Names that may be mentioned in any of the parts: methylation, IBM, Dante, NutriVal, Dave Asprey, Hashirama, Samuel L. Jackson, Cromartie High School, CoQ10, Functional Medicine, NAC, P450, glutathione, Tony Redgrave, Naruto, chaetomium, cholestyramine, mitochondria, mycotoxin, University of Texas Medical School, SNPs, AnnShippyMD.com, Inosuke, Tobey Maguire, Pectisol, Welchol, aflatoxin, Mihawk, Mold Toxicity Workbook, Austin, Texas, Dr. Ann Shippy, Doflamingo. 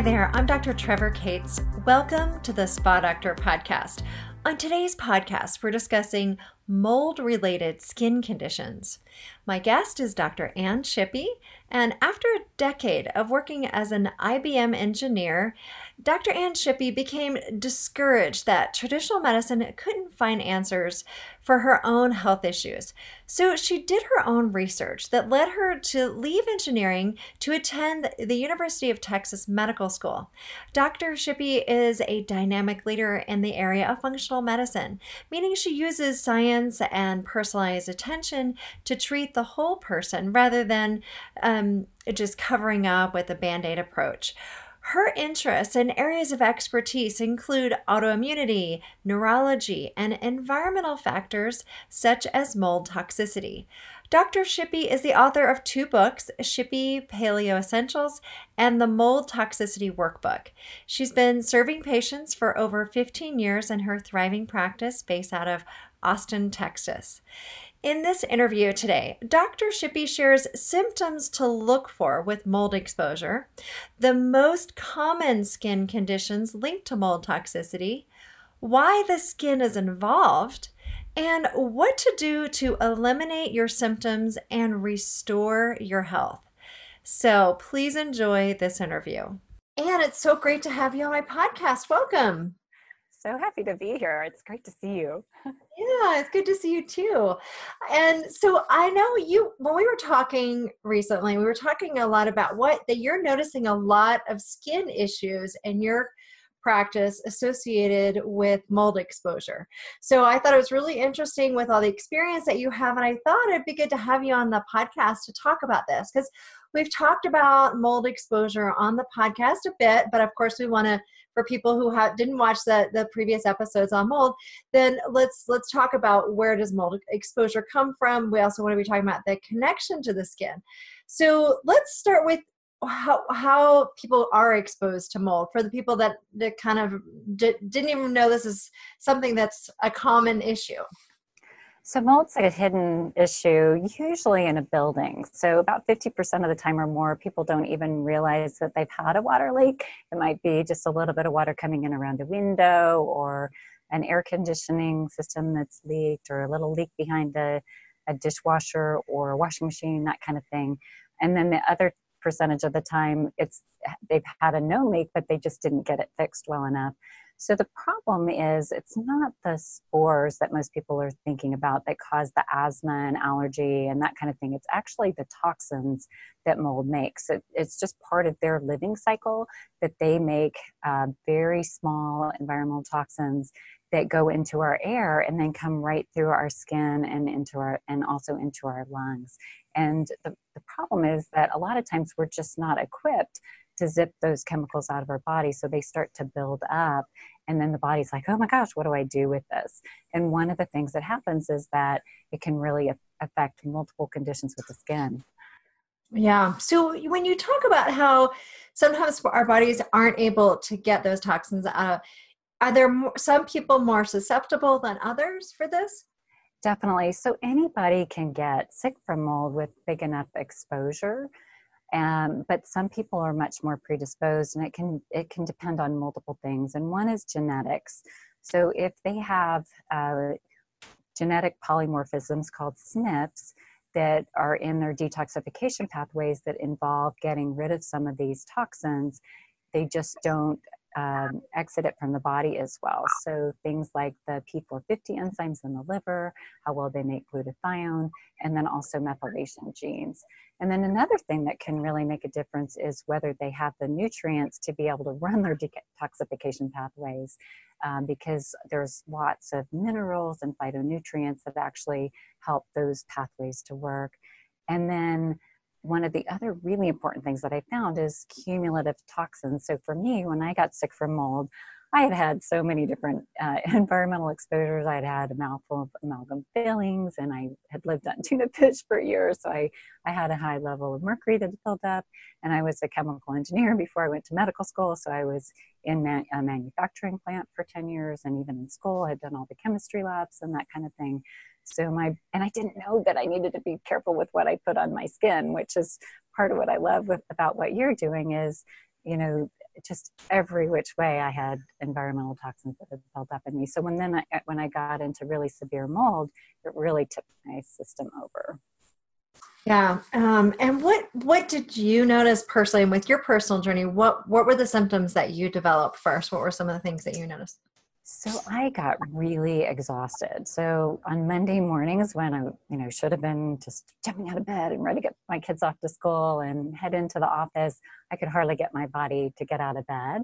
Hi there, I'm Dr. Trevor Cates. Welcome to the Spa Doctor Podcast. On today's podcast, we're discussing mold-related skin conditions. My guest is Dr. Ann Shippy, and after a decade of working as an IBM engineer, Dr. Ann Shippy became discouraged that traditional medicine couldn't find answers for her own health issues. So she did her own research that led her to leave engineering to attend the University of Texas Medical School. Dr. Shippy is a dynamic leader in the area of functional medicine, meaning she uses science and personalized attention to treat the whole person rather than just covering up with a band-aid approach. Her interests and areas of expertise include autoimmunity, neurology, and environmental factors such as mold toxicity. Dr. Shippy is the author of two books, Shippy Paleo Essentials and the Mold Toxicity Workbook. She's been serving patients for over 15 years in her thriving practice based out of Austin, Texas. In this interview today, Dr. Shippy shares symptoms to look for with mold exposure, the most common skin conditions linked to mold toxicity, why the skin is involved, and what to do to eliminate your symptoms and restore your health. So please enjoy this interview. Ann, it's so great to have you on my podcast. Welcome. So happy to be here. It's great to see you. Yeah, it's good to see you too. And so I know you, when we were talking recently, we were talking a lot about that you're noticing a lot of skin issues in your practice associated with mold exposure. So I thought it was really interesting with all the experience that you have, and I thought it'd be good to have you on the podcast to talk about this, because we've talked about mold exposure on the podcast a bit, but of course we want to, for people who didn't watch the previous episodes on mold, then let's talk about where does mold exposure come from. We also want to be talking about the connection to the skin. So let's start with how people are exposed to mold for the people that kind of didn't even know this is something that's a common issue. So mold's a hidden issue, usually in a building. So about 50% of the time or more, people don't even realize that they've had a water leak. It might be just a little bit of water coming in around a window or an air conditioning system that's leaked or a little leak behind a dishwasher or a washing machine, that kind of thing. And then the other percentage of the time, they've had a known leak, but they just didn't get it fixed well enough. So the problem is it's not the spores that most people are thinking about that cause the asthma and allergy and that kind of thing. It's actually the toxins that mold makes. It's just part of their living cycle that they make very small environmental toxins that go into our air and then come right through our skin and also into our lungs. And the problem is that a lot of times we're just not equipped to zip those chemicals out of our body. So they start to build up and then the body's like, oh my gosh, what do I do with this? And one of the things that happens is that it can really affect multiple conditions with the skin. Yeah. So when you talk about how sometimes our bodies aren't able to get those toxins out, are there some people more susceptible than others for this? Definitely. So anybody can get sick from mold with big enough exposure. But some people are much more predisposed, and it can depend on multiple things. And one is genetics. So if they have genetic polymorphisms called SNPs that are in their detoxification pathways that involve getting rid of some of these toxins, they just don't exit it from the body as well. So things like the P450 enzymes in the liver, how well they make glutathione, and then also methylation genes. And then another thing that can really make a difference is whether they have the nutrients to be able to run their detoxification pathways, because there's lots of minerals and phytonutrients that actually help those pathways to work. And then one of the other really important things that I found is cumulative toxins. So for me, when I got sick from mold, I had had so many different environmental exposures. I'd had a mouthful of amalgam fillings, and I had lived on tuna fish for years. So I had a high level of mercury that built up, and I was a chemical engineer before I went to medical school. So I was in a manufacturing plant for 10 years, and even in school, I'd done all the chemistry labs and that kind of thing. So and I didn't know that I needed to be careful with what I put on my skin, which is part of what I love about what you're doing is, you know, just every which way I had environmental toxins that had built up in me. So when I got into really severe mold, it really tipped my system over. Yeah. And what did you notice personally, and with your personal journey, what were the symptoms that you developed first? What were some of the things that you noticed? So I got really exhausted. So on Monday mornings when I, should have been just jumping out of bed and ready to get my kids off to school and head into the office, I could hardly get my body to get out of bed.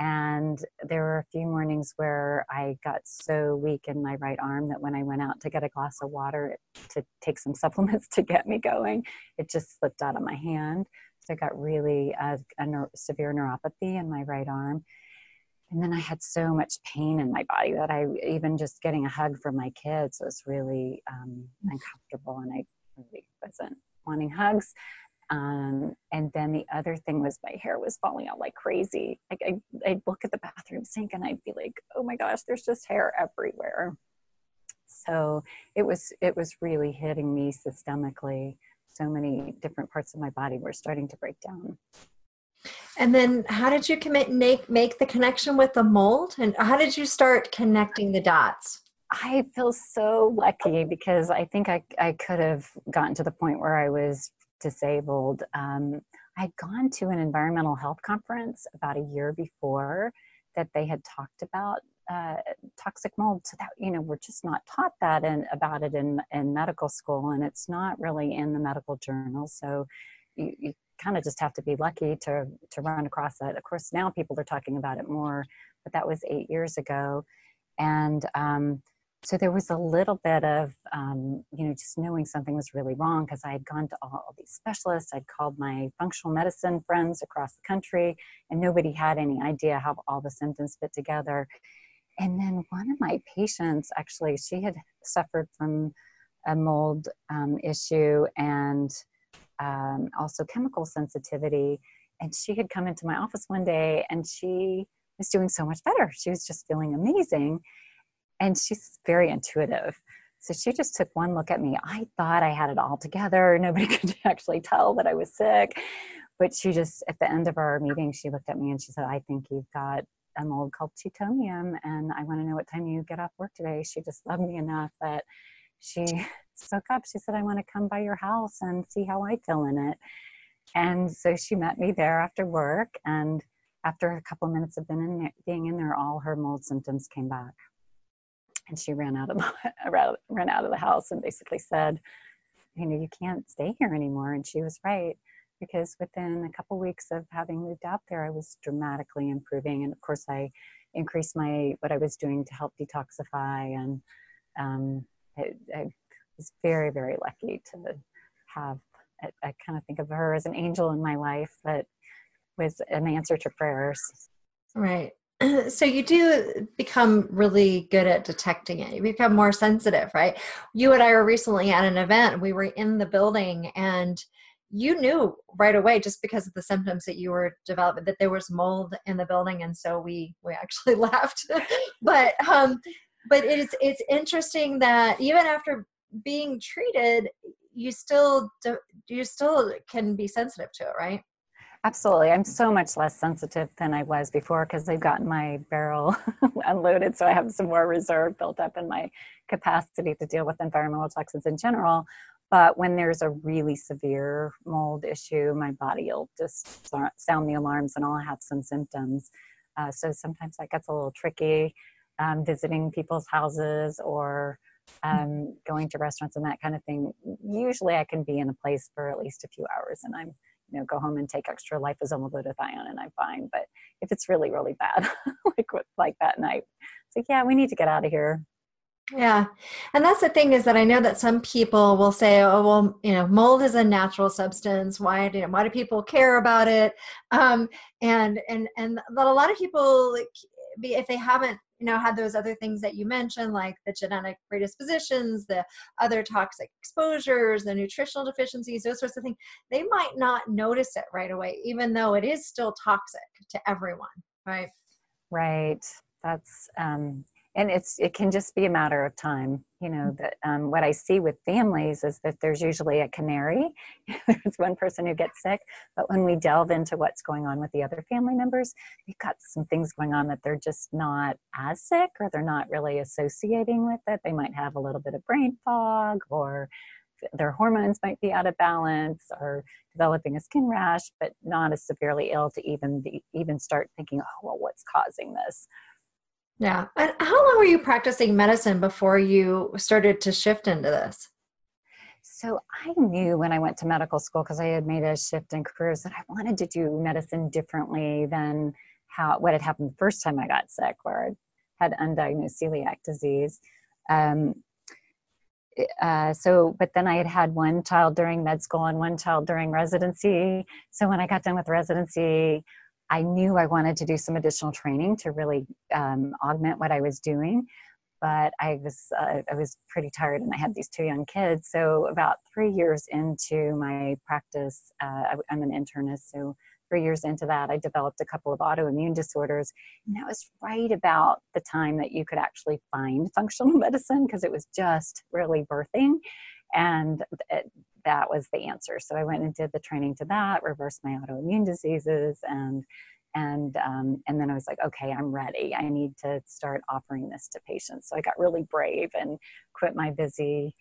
And there were a few mornings where I got so weak in my right arm that when I went out to get a glass of water to take some supplements to get me going, it just slipped out of my hand. So I got really severe neuropathy in my right arm. And then I had so much pain in my body that I, even just getting a hug from my kids was really uncomfortable, and I really wasn't wanting hugs. And then the other thing was my hair was falling out like crazy. Like I'd look at the bathroom sink and I'd be like, oh my gosh, there's just hair everywhere. So it was really hitting me systemically. So many different parts of my body were starting to break down. And then how did you make the connection with the mold? And how did you start connecting the dots? I feel so lucky because I think I could have gotten to the point where I was disabled. I'd gone to an environmental health conference about a year before that they had talked about toxic mold. So that, we're just not taught that about it in medical school, and it's not really in the medical journals. So you kind of just have to be lucky to run across it. Of course, now people are talking about it more, but that was 8 years ago. And so there was a little bit of, just knowing something was really wrong, because I had gone to all these specialists. I'd called my functional medicine friends across the country, and nobody had any idea how all the symptoms fit together. And then one of my patients, actually, she had suffered from a mold issue and also chemical sensitivity. And she had come into my office one day and she was doing so much better. She was just feeling amazing. And she's very intuitive. So she just took one look at me. I thought I had it all together. Nobody could actually tell that I was sick. But she just, at the end of our meeting, she looked at me and she said, I think you've got a mold called chaetomium, and I want to know what time you get off work today. She just loved me enough that she spoke up. She said, I want to come by your house and see how I feel in it. And so she met me there after work. And after a couple of minutes of being in there, all her mold symptoms came back. And she ran out of the house and basically said, you can't stay here anymore. And she was right, because within a couple of weeks of having moved out there, I was dramatically improving. And of course, I increased what I was doing to help detoxify. And I was very, very lucky to have, I kind of think of her as an angel in my life that was an answer to prayers. Right. So you do become really good at detecting it. You become more sensitive, right? You and I were recently at an event. We were in the building, and you knew right away, just because of the symptoms that you were developing, that there was mold in the building, and so we actually laughed. But it's interesting that even after being treated, you still can be sensitive to it, right? Absolutely. I'm so much less sensitive than I was before, because they've gotten my barrel unloaded. So I have some more reserve built up in my capacity to deal with environmental toxins in general. But when there's a really severe mold issue, my body will just sound the alarms and I'll have some symptoms. So sometimes that gets a little tricky, visiting people's houses or going to restaurants and that kind of thing. Usually I can be in a place for at least a few hours and I'm go home and take extra liposomal glutathione and I'm fine. But if it's really, really bad, like that night, it's like, yeah, we need to get out of here. Yeah. And that's the thing, is that I know that some people will say, oh, well, mold is a natural substance. Why do people care about it? And but a lot of people, if they haven't, had those other things that you mentioned, like the genetic predispositions, the other toxic exposures, the nutritional deficiencies, those sorts of things, they might not notice it right away, even though it is still toxic to everyone, right? Right. That's, and it can just be a matter of time. you know, that what I see with families is that there's usually a canary. There's one person who gets sick, but when we delve into what's going on with the other family members, they've got some things going on that they're just not as sick, or they're not really associating with it. They might have a little bit of brain fog, or their hormones might be out of balance, or developing a skin rash, but not as severely ill to even start thinking, oh, well, what's causing this? Yeah. And how long were you practicing medicine before you started to shift into this? So I knew when I went to medical school, because I had made a shift in careers, that I wanted to do medicine differently than what had happened the first time I got sick, where I had undiagnosed celiac disease. But then I had one child during med school and one child during residency. So when I got done with residency, I knew I wanted to do some additional training to really augment what I was doing. But I was pretty tired, and I had these two young kids. So about 3 years into my practice, I'm an internist, so 3 years into that, I developed a couple of autoimmune disorders. And that was right about the time that you could actually find functional medicine, because it was just really birthing. And that was the answer. So I went and did the training to that, reversed my autoimmune diseases. And then I was like, okay, I'm ready. I need to start offering this to patients. So I got really brave and quit my busy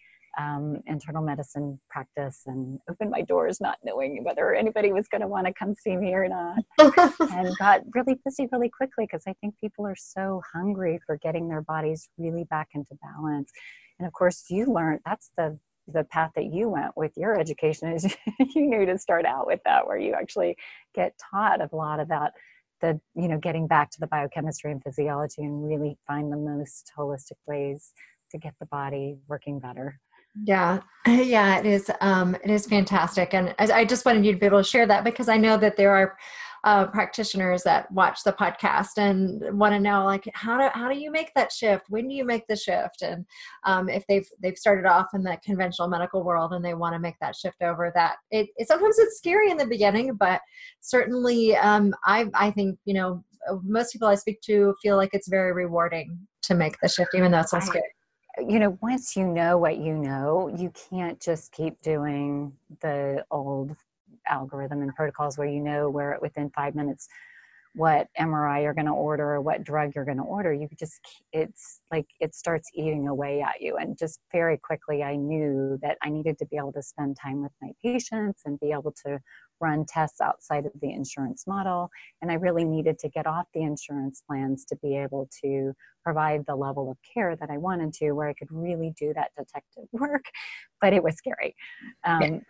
internal medicine practice and opened my doors, not knowing whether anybody was going to want to come see me or not, and got really busy really quickly, because I think people are so hungry for getting their bodies really back into balance. And of course, you learned, that's the path that you went with your education, is you knew to start out with that, where you actually get taught a lot about the, you know, getting back to the biochemistry and physiology, and really find the most holistic ways to get the body working better. Yeah. Yeah, it is fantastic. And I just wanted you to be able to share that, because I know that there are practitioners that watch the podcast and want to know, like, how do you make that shift? When do you make the shift? And if they've started off in the conventional medical world and they want to make that shift over, that it sometimes it's scary in the beginning, but certainly I think, you know, most people I speak to feel like it's very rewarding to make the shift, even though it's so scary. You know, once you know what you can't just keep doing the old algorithm and protocols where you know where within 5 minutes what MRI you're going to order or what drug you're going to order. You just, it's like it starts eating away at you. And just very quickly, I knew that I needed to be able to spend time with my patients and be able to run tests outside of the insurance model. And I really needed to get off the insurance plans to be able to provide the level of care that I wanted to, where I could really do that detective work. But it was scary. Yeah. You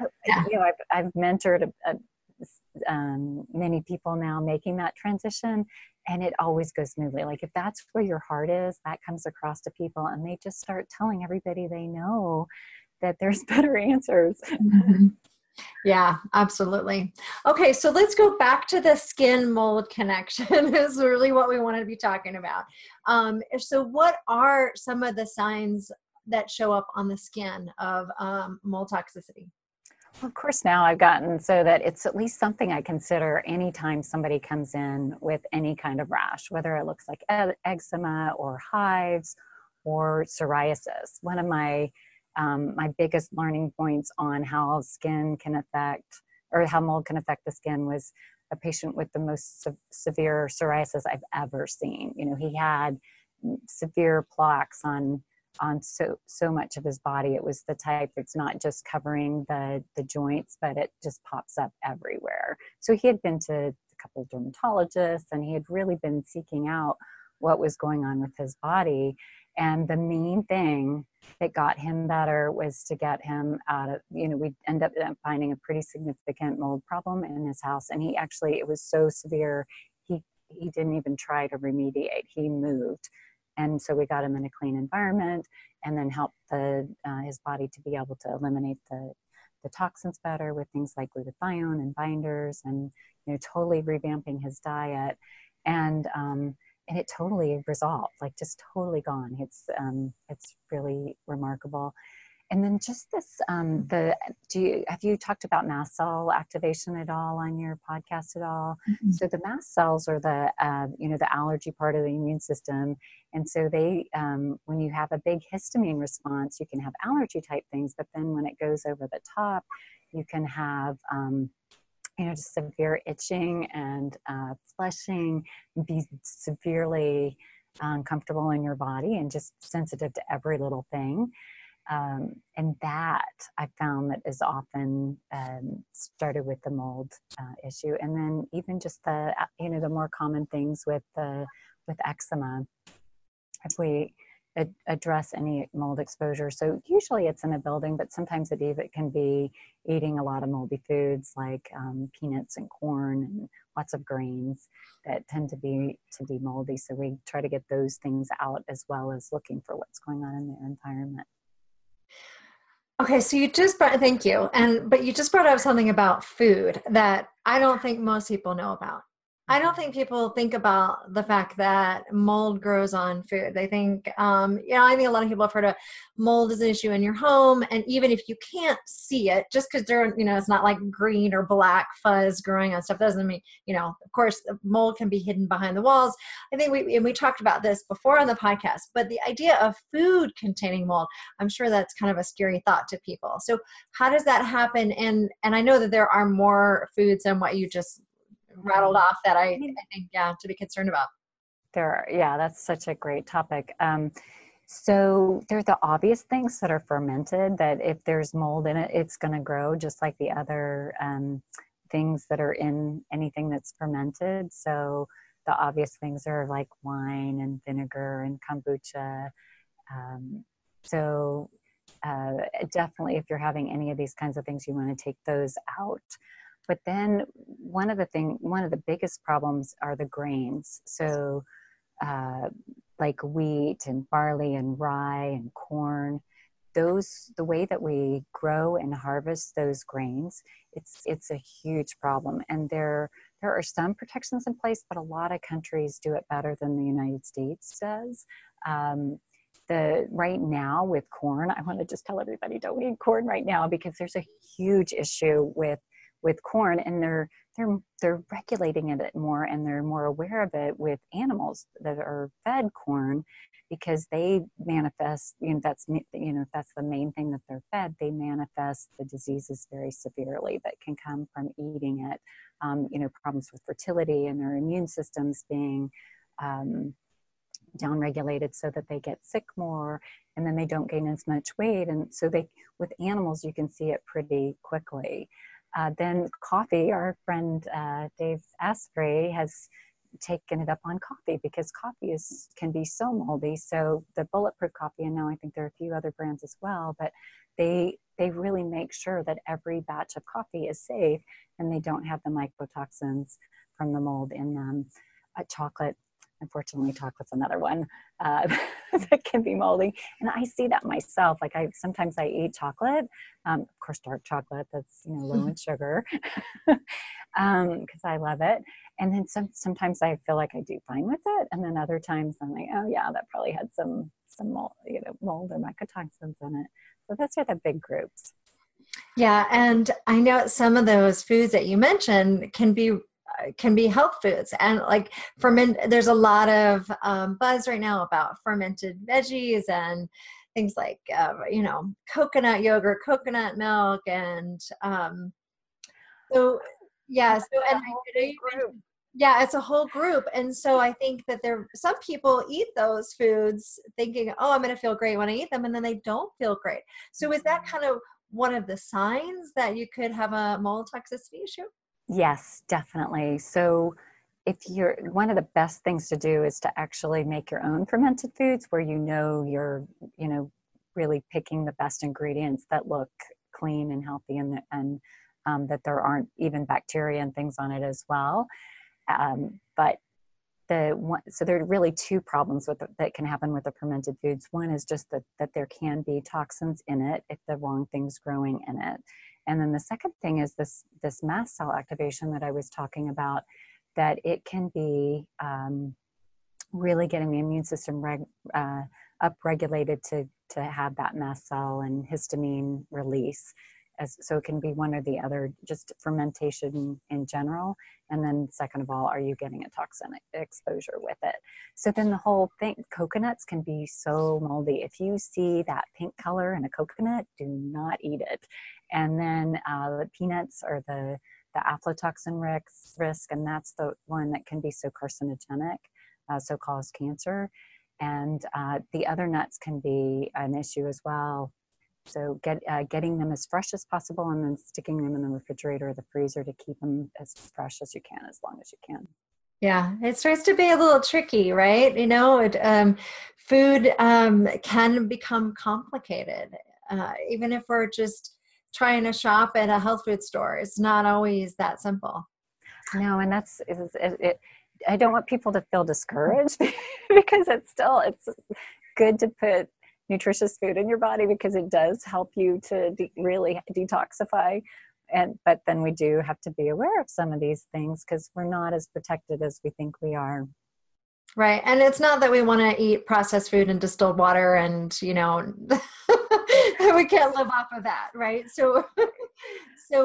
know, I've mentored many people now making that transition, and it always goes smoothly. Like, if that's where your heart is, that comes across to people, and they just start telling everybody they know that there's better answers. Mm-hmm. Yeah, absolutely. Okay, so let's go back to the skin mold connection. Is really what we want to be talking about. So what are some of the signs that show up on the skin of mold toxicity? Well, of course, now I've gotten so that it's at least something I consider anytime somebody comes in with any kind of rash, whether it looks like eczema or hives or psoriasis. One of my biggest learning points on how skin can affect, or how mold can affect the skin, was a patient with the most severe psoriasis I've ever seen. You know, he had severe plaques on so much of his body. It was the type that's not just covering the joints, but it just pops up everywhere. So he had been to a couple of dermatologists, and he had really been seeking out what was going on with his body. And the main thing that got him better was to get him out of, you know, we end up finding a pretty significant mold problem in his house. And he actually, it was so severe, he didn't even try to remediate. He moved. And so we got him in a clean environment, and then helped his body to be able to eliminate the toxins better with things like glutathione and binders, and, you know, totally revamping his diet. And it totally resolved, like just totally gone. It's really remarkable. And then just this, have you talked about mast cell activation at all on your podcast at all? Mm-hmm. So the mast cells are the, you know, the allergy part of the immune system. And so they, when you have a big histamine response, you can have allergy type things, but then when it goes over the top, you can have, you know, just severe itching and flushing, be severely uncomfortable in your body and just sensitive to every little thing. And that I found that is often started with the mold issue, and then even just the the more common things with the eczema. If we address any mold exposure, so usually it's in a building, but sometimes it can be eating a lot of moldy foods like peanuts and corn and lots of grains that tend to be moldy. So we try to get those things out as well as looking for what's going on in their environment. Okay, so you just brought, thank you. But you just brought up something about food that I don't think most people know about. I don't think people think about the fact that mold grows on food. They think, I think a lot of people have heard of mold is an issue in your home. And even if you can't see it, just because they're, it's not like green or black fuzz growing on stuff, doesn't mean, of course, mold can be hidden behind the walls. I think we talked about this before on the podcast, but the idea of food containing mold, I'm sure that's kind of a scary thought to people. So how does that happen? And I know that there are more foods than what you just rattled off that I think, yeah, to be concerned about. Yeah, that's such a great topic. So there are the obvious things that are fermented that if there's mold in it, it's going to grow just like the other things that are in anything that's fermented. So the obvious things are like wine and vinegar and kombucha. Definitely if you're having any of these kinds of things, you want to take those out. But then one of the biggest problems are the grains. So like wheat and barley and rye and corn, the way that we grow and harvest those grains, it's a huge problem. And there are some protections in place, but a lot of countries do it better than the United States does. Right now with corn, I want to just tell everybody, don't eat corn right now because there's a huge issue with corn, and they're regulating it more, and they're more aware of it with animals that are fed corn, because they manifest, that's the main thing that they're fed. They manifest the diseases very severely that can come from eating it. Problems with fertility and their immune systems being downregulated so that they get sick more, and then they don't gain as much weight. And so with animals, you can see it pretty quickly. Then coffee, our friend Dave Asprey has taken it up on coffee because coffee can be so moldy. So the Bulletproof coffee, and now I think there are a few other brands as well, but they really make sure that every batch of coffee is safe and they don't have the mycotoxins from the mold in them. Chocolate, unfortunately, chocolate's another one that can be moldy. And I see that myself. Like sometimes I eat chocolate, of course, dark chocolate that's, low in sugar, because I love it. And then sometimes I feel like I do fine with it. And then other times I'm like, oh yeah, that probably had some mold, mold or mycotoxins in it. So those are the big groups. Yeah. And I know some of those foods that you mentioned can be health foods, and like there's a lot of buzz right now about fermented veggies and things like, coconut yogurt, coconut milk. And it's a whole group. And so I think that some people eat those foods thinking, oh, I'm going to feel great when I eat them. And then they don't feel great. So is that kind of one of the signs that you could have a mold toxicity issue? Yes, definitely. So one of the best things to do is to actually make your own fermented foods where you're, really picking the best ingredients that look clean and healthy and that there aren't even bacteria and things on it as well. So there are really two problems that can happen with the fermented foods. One is just that there can be toxins in it if the wrong thing's growing in it. And then the second thing is this mast cell activation that I was talking about, that it can be really getting the immune system upregulated to have that mast cell and histamine release. So it can be one or the other, just fermentation in general. And then second of all, are you getting a toxin exposure with it? So then the whole thing, coconuts can be so moldy. If you see that pink color in a coconut, do not eat it. And then the peanuts are the aflatoxin risk, and that's the one that can be so carcinogenic, so cause cancer. And the other nuts can be an issue as well. So getting them as fresh as possible and then sticking them in the refrigerator or the freezer to keep them as fresh as you can, as long as you can. Yeah, it starts to be a little tricky, right? You know, food can become complicated. Even if we're just trying to shop at a health food store, it's not always that simple. No, and that's it. I don't want people to feel discouraged because it's good to put nutritious food in your body because it does help you to really detoxify. But then we do have to be aware of some of these things because we're not as protected as we think we are. Right. And it's not that we want to eat processed food and distilled water and, you know, we can't live off of that. Right. So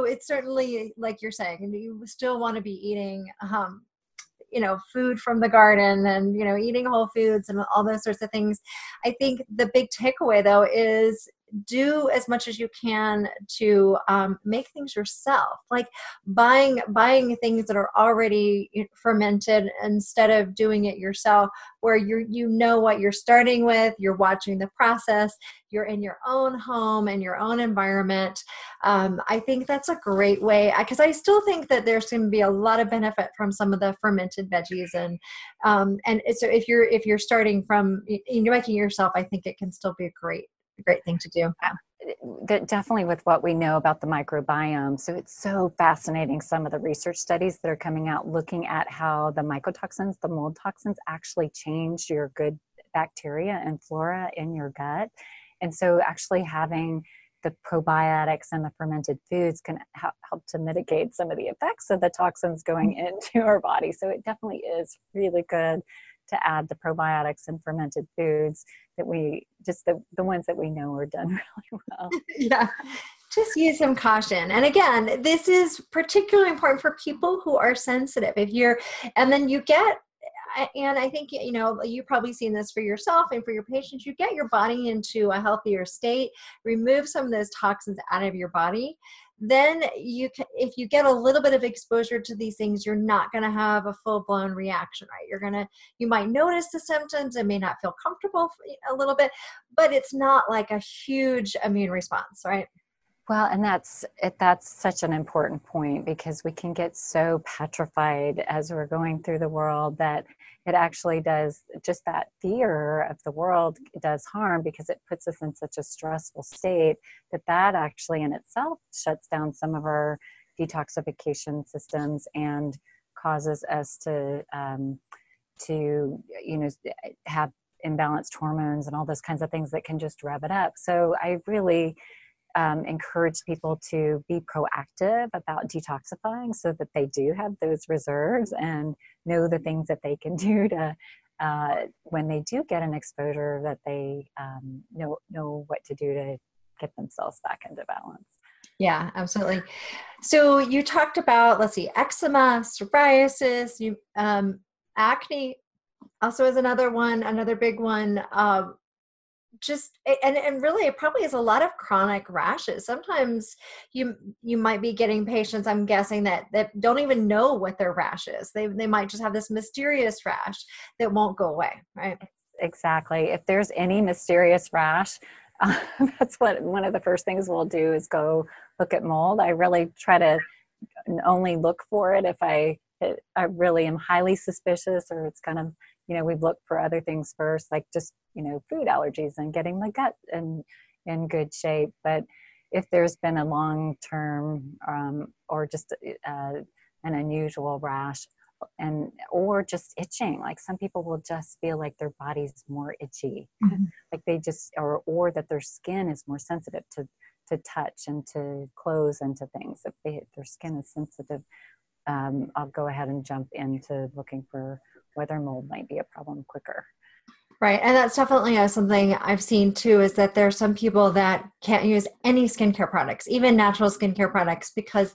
it's certainly, like you're saying, you still want to be eating, you know, food from the garden and, you know, eating whole foods and all those sorts of things. I think the big takeaway though is do as much as you can to make things yourself, like buying things that are already fermented instead of doing it yourself, where you know what you're starting with, you're watching the process, you're in your own home and your own environment. I think that's a great way, because I still think that there's going to be a lot of benefit from some of the fermented veggies, and so if you're starting from you're making yourself, I think it can still be a great thing to do. Definitely with what we know about the microbiome. So it's so fascinating, some of the research studies that are coming out looking at how the mycotoxins, the mold toxins, actually change your good bacteria and flora in your gut. And so actually having the probiotics and the fermented foods can help to mitigate some of the effects of the toxins going into our body. So it definitely is really good to add the probiotics and fermented foods that we just the ones that we know are done really well. Yeah. Just use some caution. And again, this is particularly important for people who are sensitive. And I think, you know, you've probably seen this for yourself and for your patients, you get your body into a healthier state, remove some of those toxins out of your body. Then you can, if you get a little bit of exposure to these things, you're not going to have a full-blown reaction, right? You might notice the symptoms and may not feel comfortable a little bit, but it's not like a huge immune response, right? Well, and that's such an important point, because we can get so petrified as we're going through the world that it actually does, just that fear of the world does harm, because it puts us in such a stressful state that actually in itself shuts down some of our detoxification systems and causes us to you know, have imbalanced hormones and all those kinds of things that can just rev it up. So I really encourage people to be proactive about detoxifying so that they do have those reserves and know the things that they can do to, when they do get an exposure, that they know what to do to get themselves back into balance. Yeah, absolutely. So you talked about, let's see, eczema, psoriasis, acne also is another big one. And really it probably is a lot of chronic rashes. Sometimes you might be getting patients, I'm guessing, that don't even know what their rash is. They might just have this mysterious rash that won't go away, right? Exactly. If there's any mysterious rash, that's what one of the first things we'll do is go look at mold. I really try to only look for it if I really am highly suspicious, or it's kind of, you know, we've looked for other things first, like just, you know, food allergies and getting the gut in good shape. But if there's been a long-term or just an unusual rash, and or just itching, like some people will just feel like their body's more itchy, mm-hmm. like they just, or that their skin is more sensitive to touch and to clothes and to things. If their skin is sensitive, I'll go ahead and jump into looking for whether mold might be a problem quicker. Right. And that's definitely something I've seen too, is that there are some people that can't use any skincare products, even natural skincare products, because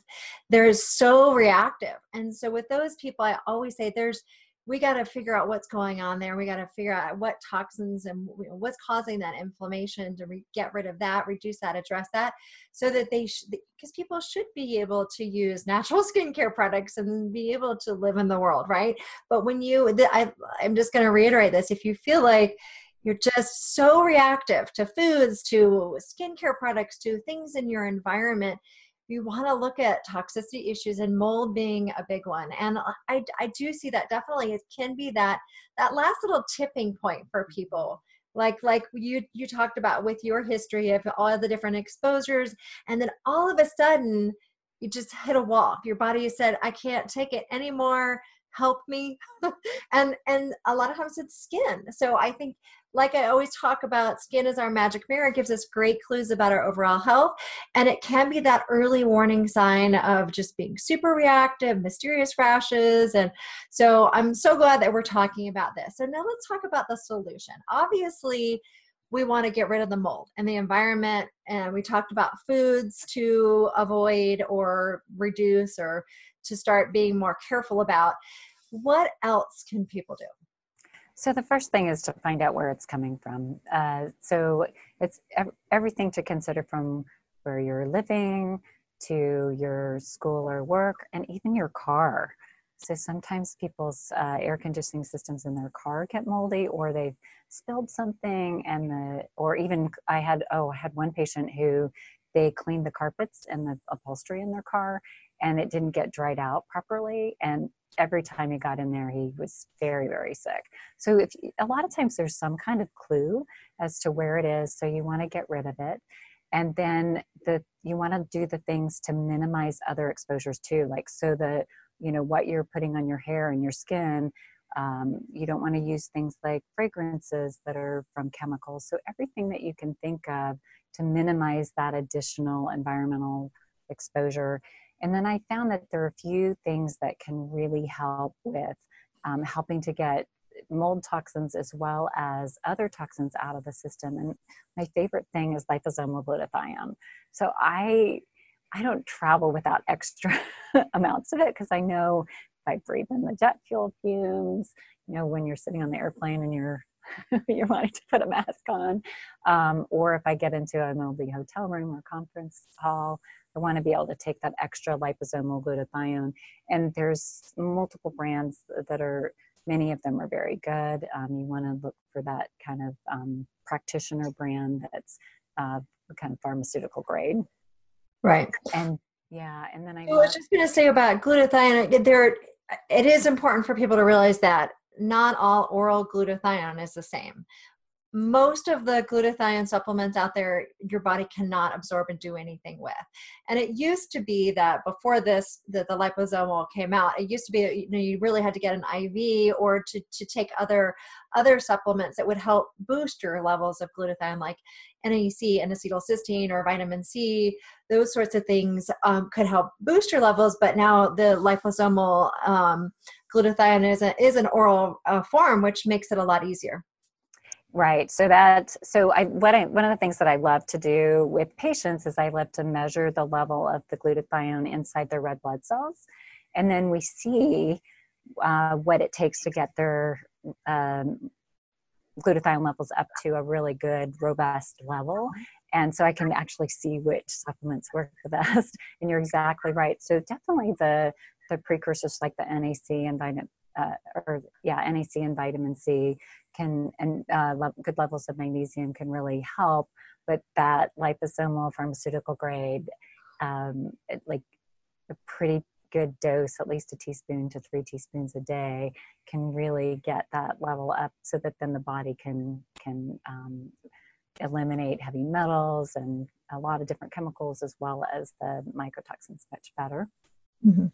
they're so reactive. And so with those people, I always say we got to figure out what's going on there. We got to figure out what toxins and what's causing that inflammation to get rid of that, reduce that, address that, so that because people should be able to use natural skincare products and be able to live in the world, right? But when I'm just going to reiterate this, if you feel like you're just so reactive to foods, to skincare products, to things in your environment, you want to look at toxicity issues, and mold being a big one. And I do see that definitely it can be that last little tipping point for people. Like you talked about with your history of all the different exposures, and then all of a sudden you just hit a wall. Your body said, I can't take it anymore. Help me. and a lot of times it's skin. So I think, like I always talk about, skin is our magic mirror. It gives us great clues about our overall health. And it can be that early warning sign of just being super reactive, mysterious rashes. And so I'm so glad that we're talking about this. So now let's talk about the solution. Obviously, we want to get rid of the mold and the environment. And we talked about foods to avoid or reduce or to start being more careful about. What else can people do? So the first thing is to find out where it's coming from. So it's everything to consider, from where you're living to your school or work, and even your car. So sometimes people's air conditioning systems in their car get moldy, or they've spilled something, or even I had one patient who they cleaned the carpets and the upholstery in their car, and it didn't get dried out properly, and every time he got in there, he was very, very sick. So a lot of times there's some kind of clue as to where it is, so you want to get rid of it. And then you want to do the things to minimize other exposures too, like so that, what you're putting on your hair and your skin, you don't want to use things like fragrances that are from chemicals. So everything that you can think of to minimize that additional environmental exposure. And then I found that there are a few things that can really help with helping to get mold toxins as well as other toxins out of the system. And my favorite thing is liposomal glutathione. So I don't travel without extra amounts of it, because I know if I breathe in the jet fuel fumes, when you're sitting on the airplane and you're wanting to put a mask on, or if I get into a moldy hotel room or conference hall, I want to be able to take that extra liposomal glutathione. And there's multiple brands that are, many of them are very good. You want to look for that kind of practitioner brand that's kind of pharmaceutical grade. Right. And yeah. And then I was just going to say about glutathione, it is important for people to realize that not all oral glutathione is the same. Most of the glutathione supplements out there, your body cannot absorb and do anything with. And it used to be that before this, that the liposomal came out, it used to be that, you really had to get an IV or to take other supplements that would help boost your levels of glutathione, like NAC and acetylcysteine or vitamin C. Those sorts of things could help boost your levels. But now the liposomal glutathione is an oral form, which makes it a lot easier. Right. One of the things that I love to do with patients is I love to measure the level of the glutathione inside their red blood cells. And then we see what it takes to get their glutathione levels up to a really good, robust level. And so I can actually see which supplements work the best. And you're exactly right. So definitely the precursors like the NAC and vitamin C good levels of magnesium can really help, but that liposomal pharmaceutical grade, like a pretty good dose, at least a teaspoon to 3 teaspoons a day, can really get that level up, so that then the body can eliminate heavy metals and a lot of different chemicals, as well as the mycotoxins, much better. Mm-hmm.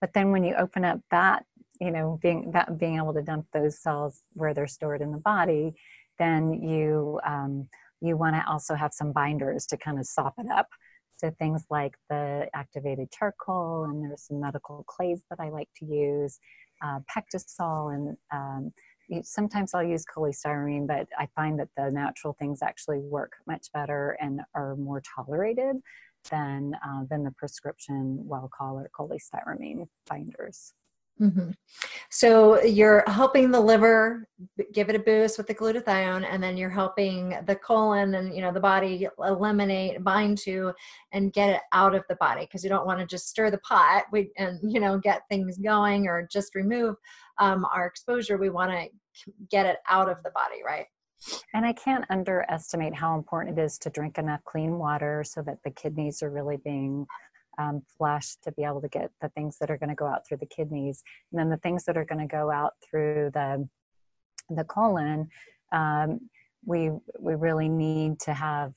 But then when you open up that, being able to dump those cells where they're stored in the body, then you want to also have some binders to kind of soften up. So things like the activated charcoal, and there's some medical clays that I like to use, pectisol, and sometimes I'll use polystyrene, but I find that the natural things actually work much better and are more tolerated than the prescription Welchol or cholestyramine binders. Mm-hmm. So you're helping the liver, give it a boost with the glutathione, and then you're helping the colon and, you know, the body eliminate, bind to, and get it out of the body, because you don't want to just stir the pot and, you know, get things going or just remove our exposure. We want to get it out of the body, right? And I can't underestimate how important it is to drink enough clean water so that the kidneys are really being flush to be able to get the things that are going to go out through the kidneys, and then the things that are going to go out through the colon. We really need to have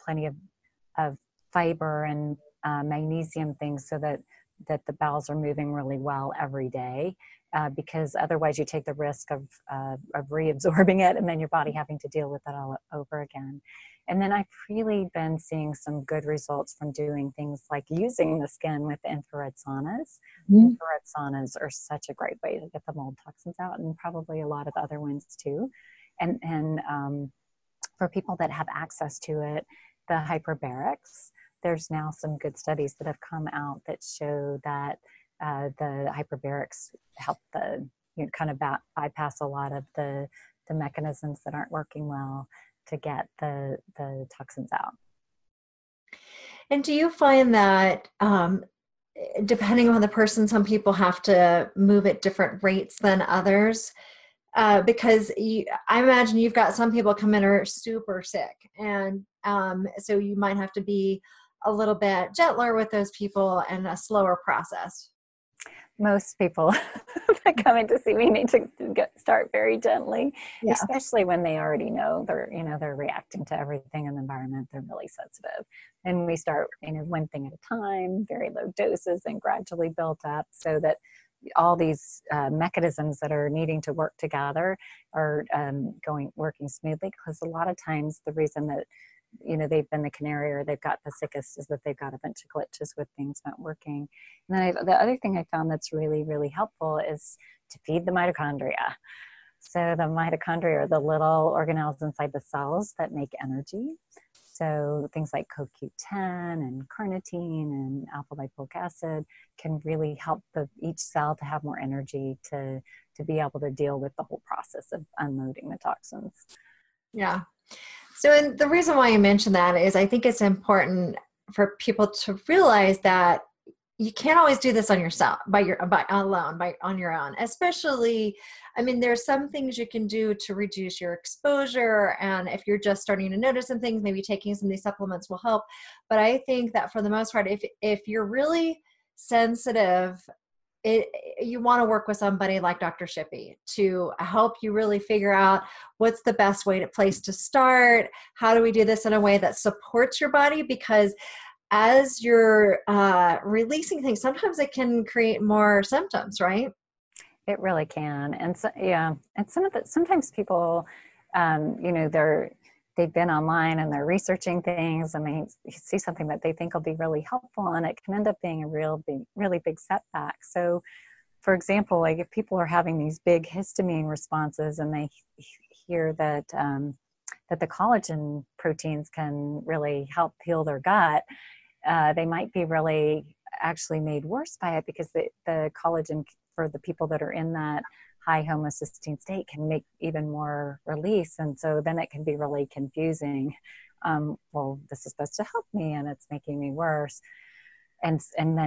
plenty of fiber and magnesium things so that the bowels are moving really well every day, because otherwise you take the risk of reabsorbing it and then your body having to deal with it all over again. And then I've really been seeing some good results from doing things like using the skin with infrared saunas. Mm-hmm. Infrared saunas are such a great way to get the mold toxins out, and probably a lot of other ones too. And for people that have access to it, the hyperbarics, there's now some good studies that have come out that show that the hyperbarics help the, you know, kind of bypass a lot of the mechanisms that aren't working well to get the toxins out. And do you find that depending on the person, some people have to move at different rates than others? Because I imagine you've got some people come in who are super sick, and so you might have to be a little bit gentler with those people and a slower process. Most people that come in to see me need to start very gently, yeah. Especially when they already know they're reacting to everything in the environment. They're really sensitive, and we start one thing at a time, very low doses, and gradually build up so that all these mechanisms that are needing to work together are working smoothly. Because a lot of times the reason that they've been the canary or they've got the sickest is that they've got a bunch of glitches with things not working. And then the other thing I found that's really, really helpful is to feed the mitochondria. So the mitochondria are the little organelles inside the cells that make energy. So things like CoQ10 and carnitine and alpha lipoic acid can really help each cell to have more energy to be able to deal with the whole process of unloading the toxins. Yeah. So, and the reason why I mention that is I think it's important for people to realize that you can't always do this on yourself, on your own. Especially, I mean, there's some things you can do to reduce your exposure, and if you're just starting to notice some things, maybe taking some of these supplements will help. But I think that for the most part, if you're really sensitive, you want to work with somebody like Dr. Shippy to help you really figure out what's the best place to start. How do we do this in a way that supports your body? Because as you're releasing things, sometimes it can create more symptoms, right? It really can. And so, yeah. And sometimes people, they've been online and they're researching things and they see something that they think will be really helpful, and it can end up being a really big setback. So for example, like if people are having these big histamine responses and they hear that the collagen proteins can really help heal their gut, they might be really actually made worse by it, because the collagen for the people that are in that high homocysteine state can make even more release. And so then it can be really confusing. Well, this is supposed to help me and it's making me worse. And then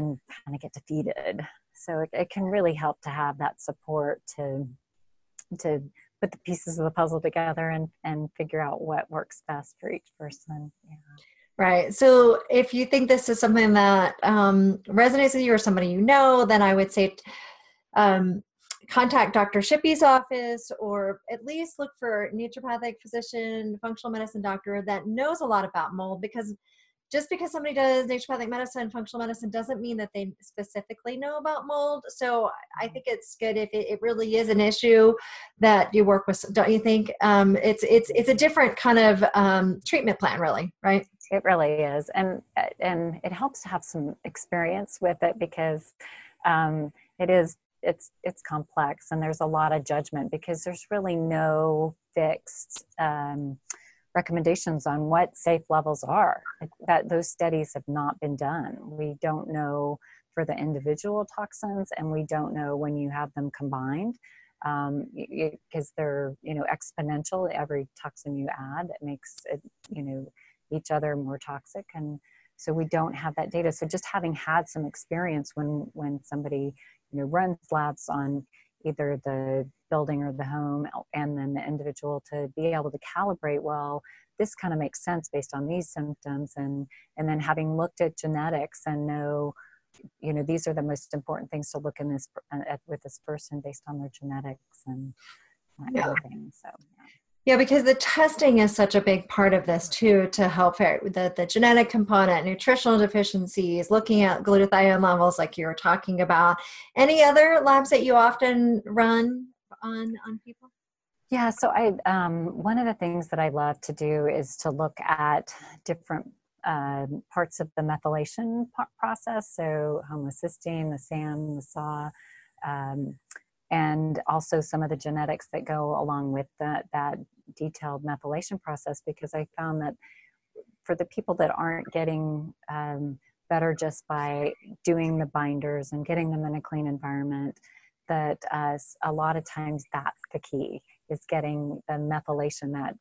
kind of get defeated. So it can really help to have that support to put the pieces of the puzzle together and figure out what works best for each person. Yeah. Right. So if you think this is something that resonates with you or somebody you know, then I would say contact Dr. Shippy's office, or at least look for a naturopathic physician, functional medicine doctor that knows a lot about mold, because just because somebody does naturopathic medicine, functional medicine doesn't mean that they specifically know about mold. So I think it's good if it really is an issue that you work with, don't you think? It's a different kind of treatment plan, really, right? It really is, and it helps to have some experience with it, because it is it's complex, and there's a lot of judgment because there's really no fixed recommendations on what safe levels are. That those studies have not been done. We don't know for the individual toxins, and we don't know when you have them combined, because they're, you know, exponential. Every toxin you add, it makes it, you know, each other more toxic, and so we don't have that data. So just having had some experience when somebody, you know, runs labs on either the building or the home, and then the individual, to be able to calibrate, well, this kind of makes sense based on these symptoms, and then having looked at genetics and know, you know, these are the most important things to look in this with this person based on their genetics and that kind of thing. So yeah, because the testing is such a big part of this too, to help the genetic component, nutritional deficiencies, looking at glutathione levels like you were talking about. Any other labs that you often run on people? Yeah, so I one of the things that I love to do is to look at different parts of the methylation process, so homocysteine, the SAM, the SAW, and also some of the genetics that go along with that detailed methylation process, because I found that for the people that aren't getting better just by doing the binders and getting them in a clean environment, that a lot of times that's the key, is getting the methylation,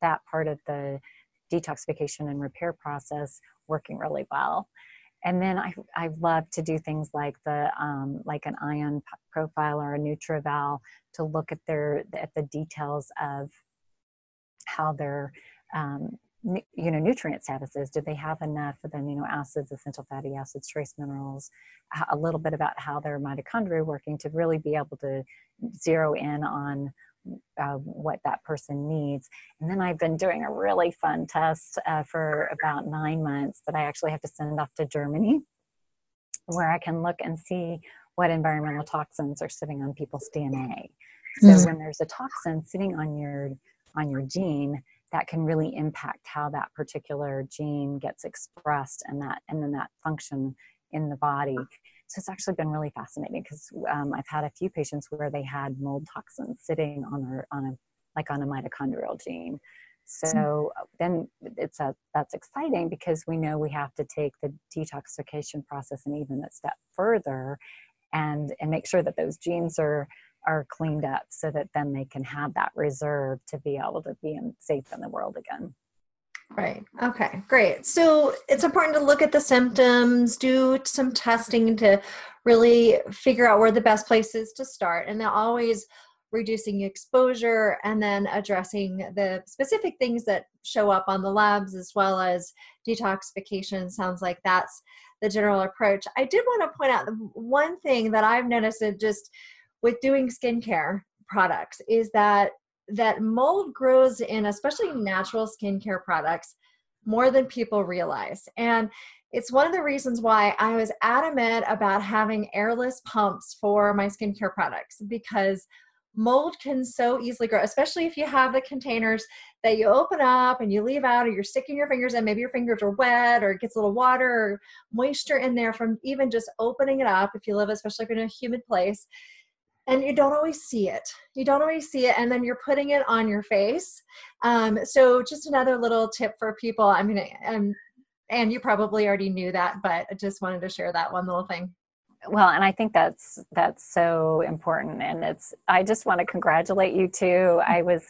that part of the detoxification and repair process working really well. And then I love to do things like the like an ion profile or a NutriVal to look at the details of how their you know, nutrient status is. Do they have enough of the amino acids, essential fatty acids, trace minerals? A little bit about how their mitochondria are working, to really be able to zero in on what that person needs. And then I've been doing a really fun test for about 9 months that I actually have to send off to Germany, where I can look and see what environmental toxins are sitting on people's DNA. So when there's a toxin sitting on your gene, that can really impact how that particular gene gets expressed and then that function in the body. So it's actually been really fascinating, because I've had a few patients where they had mold toxins sitting on a mitochondrial gene. So then that's exciting, because we know we have to take the detoxification process and even a step further, and make sure that those genes are cleaned up, so that then they can have that reserve to be able to be safe in the world again. Right. Okay, great. So it's important to look at the symptoms, do some testing to really figure out where the best place is to start. And then always reducing exposure, and then addressing the specific things that show up on the labs, as well as detoxification. Sounds like that's the general approach. I did want to point out one thing that I've noticed just with doing skincare products is that mold grows in especially natural skincare products more than people realize. And it's one of the reasons why I was adamant about having airless pumps for my skincare products, because mold can so easily grow, especially if you have the containers that you open up and you leave out, or you're sticking your fingers in, maybe your fingers are wet, or it gets a little water or moisture in there from even just opening it up, if you live, especially if you're in a humid place. And you don't always see it. And then you're putting it on your face. So just another little tip for people. I mean, and you probably already knew that, but I just wanted to share that one little thing. Well, and I think that's so important. And I just want to congratulate you too. I was,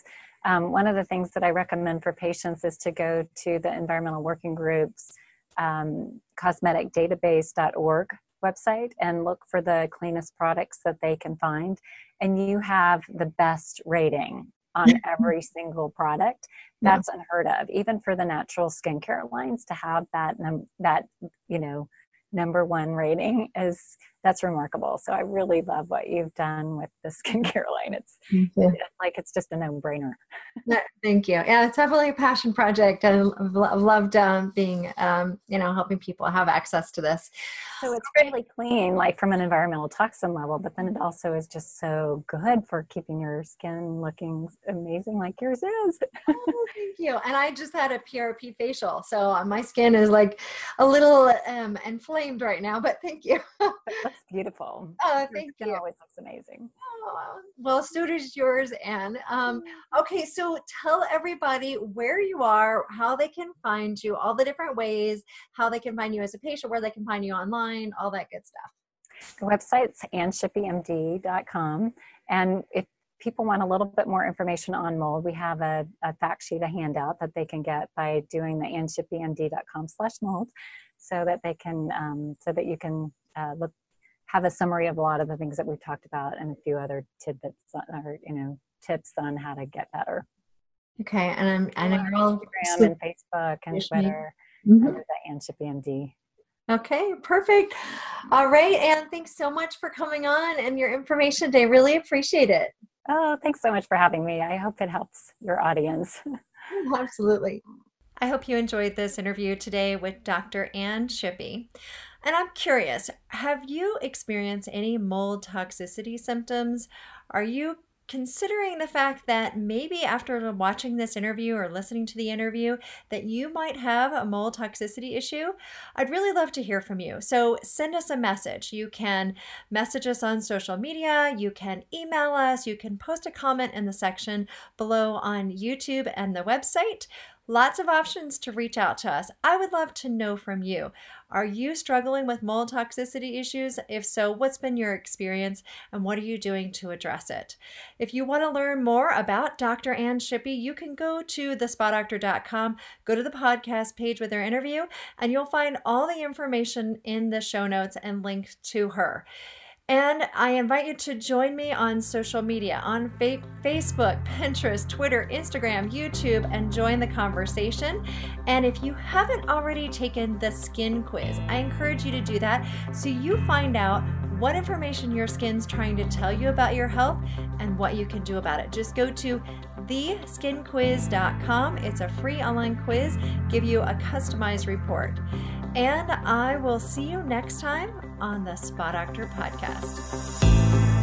one of the things that I recommend for patients is to go to the Environmental Working Group's cosmeticdatabase.org website and look for the cleanest products that they can find, and you have the best rating on every single product. That's unheard of, even for the natural skincare lines, to have that you know, #1 rating is, that's remarkable. So I really love what you've done with the skincare line. It's just a no-brainer. Thank you. Yeah, it's definitely a passion project, and I've loved being, you know, helping people have access to this. So it's really clean, like from an environmental toxin level, but then it also is just so good for keeping your skin looking amazing like yours is. Oh, thank you. And I just had a PRP facial, so my skin is like a little inflamed right now, but thank you. That's beautiful. Oh, thank you. It always looks amazing. Oh, well, so does yours, Ann. Okay, so tell everybody where you are, how they can find you, all the different ways, how they can find you as a patient, where they can find you online, all that good stuff. The website's AnnShippyMD.com, and if people want a little bit more information on mold, we have a fact sheet, a handout that they can get by doing the AnnShippyMD.com/mold, so that they can, so that you can have a summary of a lot of the things that we've talked about and a few other tidbits or, you know, tips on how to get better. Okay, and I'm on Instagram and Facebook and Twitter under the AnnShippyMD. Okay, perfect. All right, Ann, thanks so much for coming on and your information today. Really appreciate it. Oh, thanks so much for having me. I hope it helps your audience. Absolutely. I hope you enjoyed this interview today with Dr. Ann Shippy. And I'm curious, have you experienced any mold toxicity symptoms? Are you considering the fact that maybe after watching this interview or listening to the interview that you might have a mold toxicity issue? I'd really love to hear from you. So send us a message. You can message us on social media. You can email us. You can post a comment in the section below on YouTube and the website. Lots of options to reach out to us. I would love to know from you. Are you struggling with mold toxicity issues? If so, what's been your experience and what are you doing to address it? If you want to learn more about Dr. Ann Shippy, you can go to thespadoctor.com, go to the podcast page with her interview, and you'll find all the information in the show notes and link to her. And I invite you to join me on social media, on Facebook, Pinterest, Twitter, Instagram, YouTube, and join the conversation. And if you haven't already taken the skin quiz, I encourage you to do that so you find out what information your skin's trying to tell you about your health and what you can do about it. Just go to theskinquiz.com. It's a free online quiz, give you a customized report. And I will see you next time on the Spa Doctor Podcast.